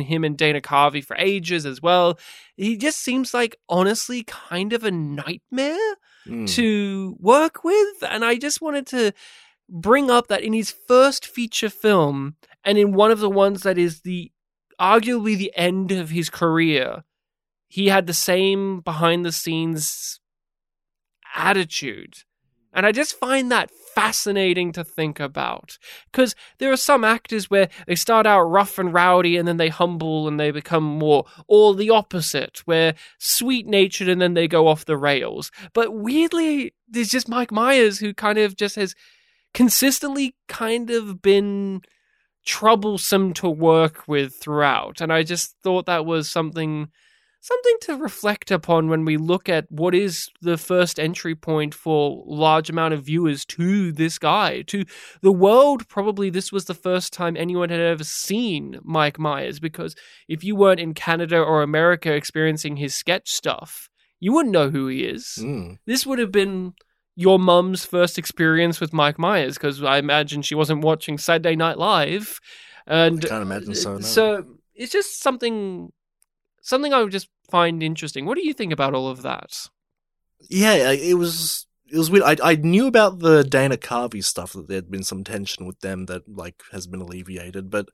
him and Dana Carvey for ages as well. He just seems like, honestly, kind of a nightmare to work with. And I just wanted to bring up that in his first feature film, and in one of the ones that is arguably the end of his career, he had the same behind-the-scenes attitude. And I just find that fascinating to think about, because there are some actors where they start out rough and rowdy and then they humble and they become more, or the opposite, where sweet-natured and then they go off the rails. But weirdly, there's just Mike Myers, who kind of just has consistently kind of been troublesome to work with throughout. And I just thought that was something to reflect upon when we look at what is the first entry point for large amount of viewers to this guy, to the world. Probably this was the first time anyone had ever seen Mike Myers, because if you weren't in Canada or America experiencing his sketch stuff, you wouldn't know who he is. This would have been your mum's first experience with Mike Myers, because I imagine she wasn't watching Saturday Night Live. And I can't imagine so. No. So it's just something I would just find interesting. What do you think about all of that? Yeah, it was weird. I knew about the Dana Carvey stuff, that there'd been some tension with them that like has been alleviated, but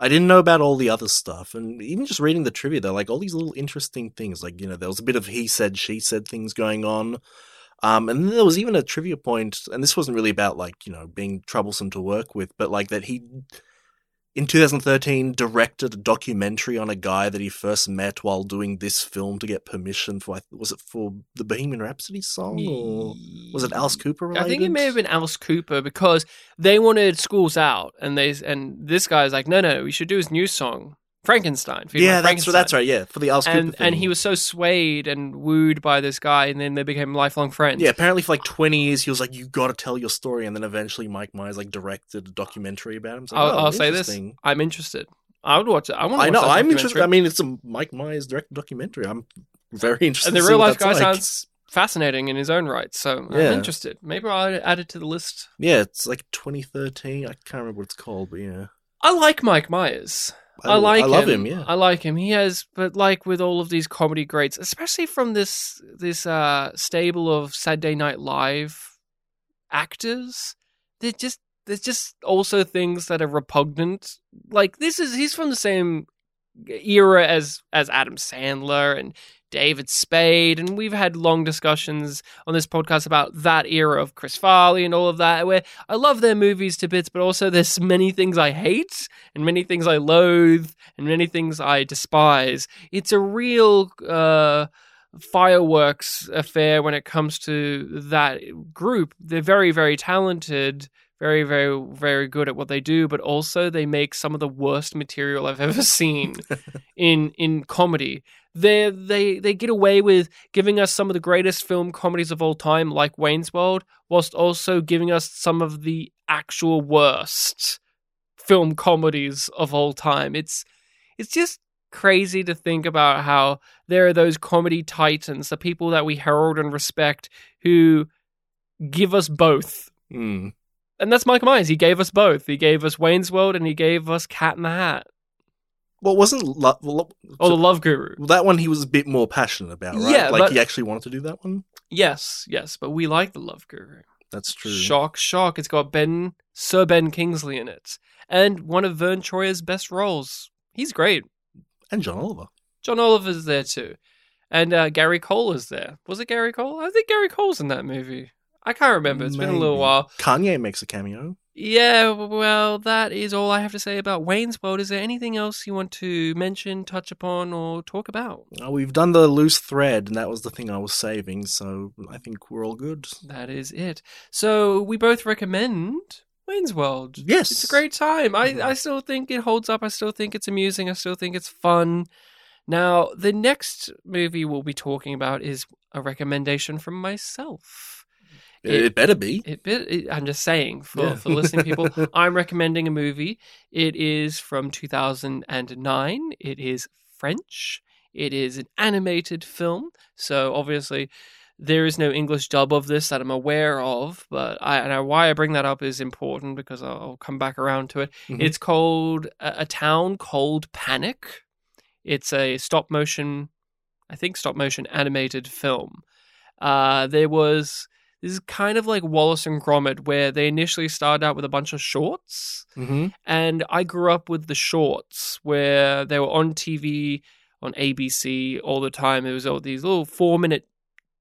I didn't know about all the other stuff. And even just reading the trivia, they're like all these little interesting things. Like, you know, there was a bit of he said, she said things going on. And then there was even a trivia point, and this wasn't really about like, you know, being troublesome to work with, but like that he, in 2013, directed a documentary on a guy that he first met while doing this film to get permission for, was it for the Bohemian Rhapsody song, or was it Alice Cooper related? I think it may have been Alice Cooper, because they wanted Schools Out, and this guy's like, no, we should do his new song, Frankenstein. Yeah, that's right. Yeah, for the Alice Cooper thing. And he was so swayed and wooed by this guy, and then they became lifelong friends. Yeah, apparently for like 20 years, he was like, "You got to tell your story," and then eventually Mike Myers like directed a documentary about him. So, I'll say this: I'm interested. I would watch it. I know. I'm interested. I mean, it's a Mike Myers directed documentary. I'm very interested. And the real life guy sounds fascinating in his own right, so I'm interested. Maybe I'll add it to the list. Yeah, it's like 2013. I can't remember what it's called, but yeah, I like Mike Myers. I love him. Yeah, I like him. He has, but like with all of these comedy greats, especially from this stable of Saturday Night Live actors, there's just also things that are repugnant. Like he's from the same era as Adam Sandler and David Spade, and we've had long discussions on this podcast about that era of Chris Farley and all of that, where I love their movies to bits, but also there's many things I hate and many things I loathe and many things I despise. It's a real fireworks affair when it comes to that group. They're very, very talented, very, very, very good at what they do, but also they make some of the worst material I've ever seen in comedy. They get away with giving us some of the greatest film comedies of all time, like Wayne's World, whilst also giving us some of the actual worst film comedies of all time. It's just crazy to think about how there are those comedy titans, the people that we herald and respect, who give us both Mm. And that's Mike Myers. He gave us both. He gave us Wayne's World and he gave us Cat in the Hat. Well, wasn't Love... the Love Guru. That one he was a bit more passionate about, right? Yeah, he actually wanted to do that one? Yes, but we like the Love Guru. That's true. Shock. It's got Sir Ben Kingsley in it. And one of Vern Troyer's best roles. He's great. And John Oliver. John Oliver's there too. And Gary Cole is there. Was it Gary Cole? I think Gary Cole's in that movie. I can't remember. It's been a little while. Kanye makes a cameo. Yeah, well, that is all I have to say about Wayne's World. Is there anything else you want to mention, touch upon, or talk about? We've done the loose thread, and that was the thing I was saving, so I think we're all good. That is it. So we both recommend Wayne's World. Yes. It's a great time. I still think it holds up. I still think it's amusing. I still think it's fun. Now, the next movie we'll be talking about is a recommendation from myself. It better be. I'm just saying, for listening people, I'm recommending a movie. It is from 2009. It is French. It is an animated film. So obviously there is no English dub of this that I'm aware of, but why I bring that up is important because I'll come back around to it. Mm-hmm. It's called A Town Called Panic. It's a stop motion animated film. This is kind of like Wallace and Gromit, where they initially started out with a bunch of shorts. Mm-hmm. And I grew up with the shorts, where they were on TV, on ABC all the time. It was all these little 4-minute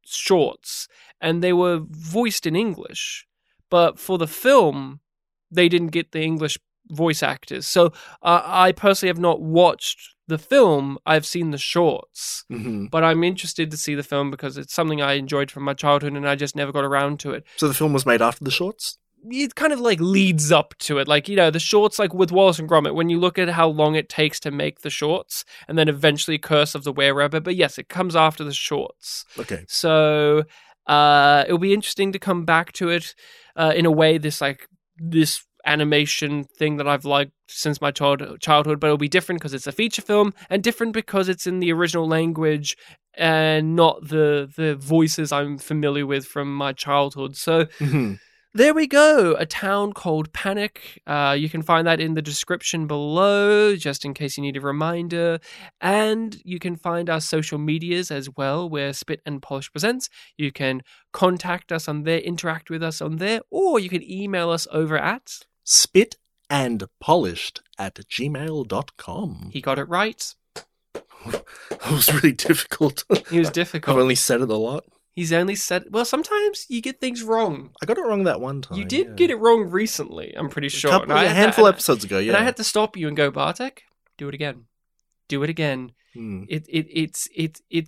shorts, and they were voiced in English. But for the film, they didn't get the English voice actors. So I personally have not watched the film. I've seen the shorts, mm-hmm. but I'm interested to see the film because it's something I enjoyed from my childhood and I just never got around to it. So the film was made after the shorts? It kind of like leads up to it. Like, you know, the shorts, like with Wallace and Gromit, when you look at how long it takes to make the shorts and then eventually Curse of the Were-Rabbit, but yes, it comes after the shorts. Okay. So it'll be interesting to come back to it in a way, this animation thing that I've liked since my childhood, but it'll be different because it's a feature film and different because it's in the original language and not the voices I'm familiar with from my childhood. So mm-hmm. there we go. A Town Called Panic. You can find that in the description below, just in case you need a reminder. And you can find our social medias as well, where Spit and Polish presents. You can contact us on there, interact with us on there, or you can email us over at spitandpolished@gmail.com. He got it right. That was really difficult. It was difficult. I've only said it a lot. He's only said... Well, sometimes you get things wrong. I got it wrong that one time. You did get it wrong recently, I'm pretty sure. A handful of episodes ago, yeah. And I had to stop you and go, Bartek, do it again. Do it again. Hmm. It's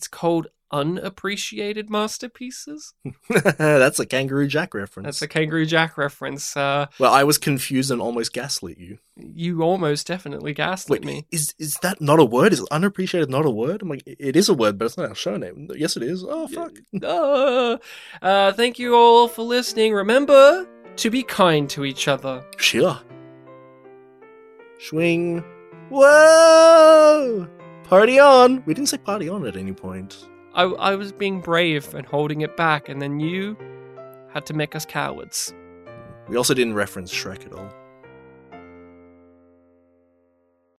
called Unappreciated Masterpieces. That's a Kangaroo Jack reference. Well, I was confused and almost gaslit you. You almost definitely gaslit me. Is that not a word? Is unappreciated not a word? I'm like, it is a word, but it's not our show name. Yes, it is. Oh, fuck. Thank you all for listening. Remember to be kind to each other. Sure. Swing. Whoa! Party on! We didn't say party on at any point. I was being brave and holding it back, and then you had to make us cowards. We also didn't reference Shrek at all.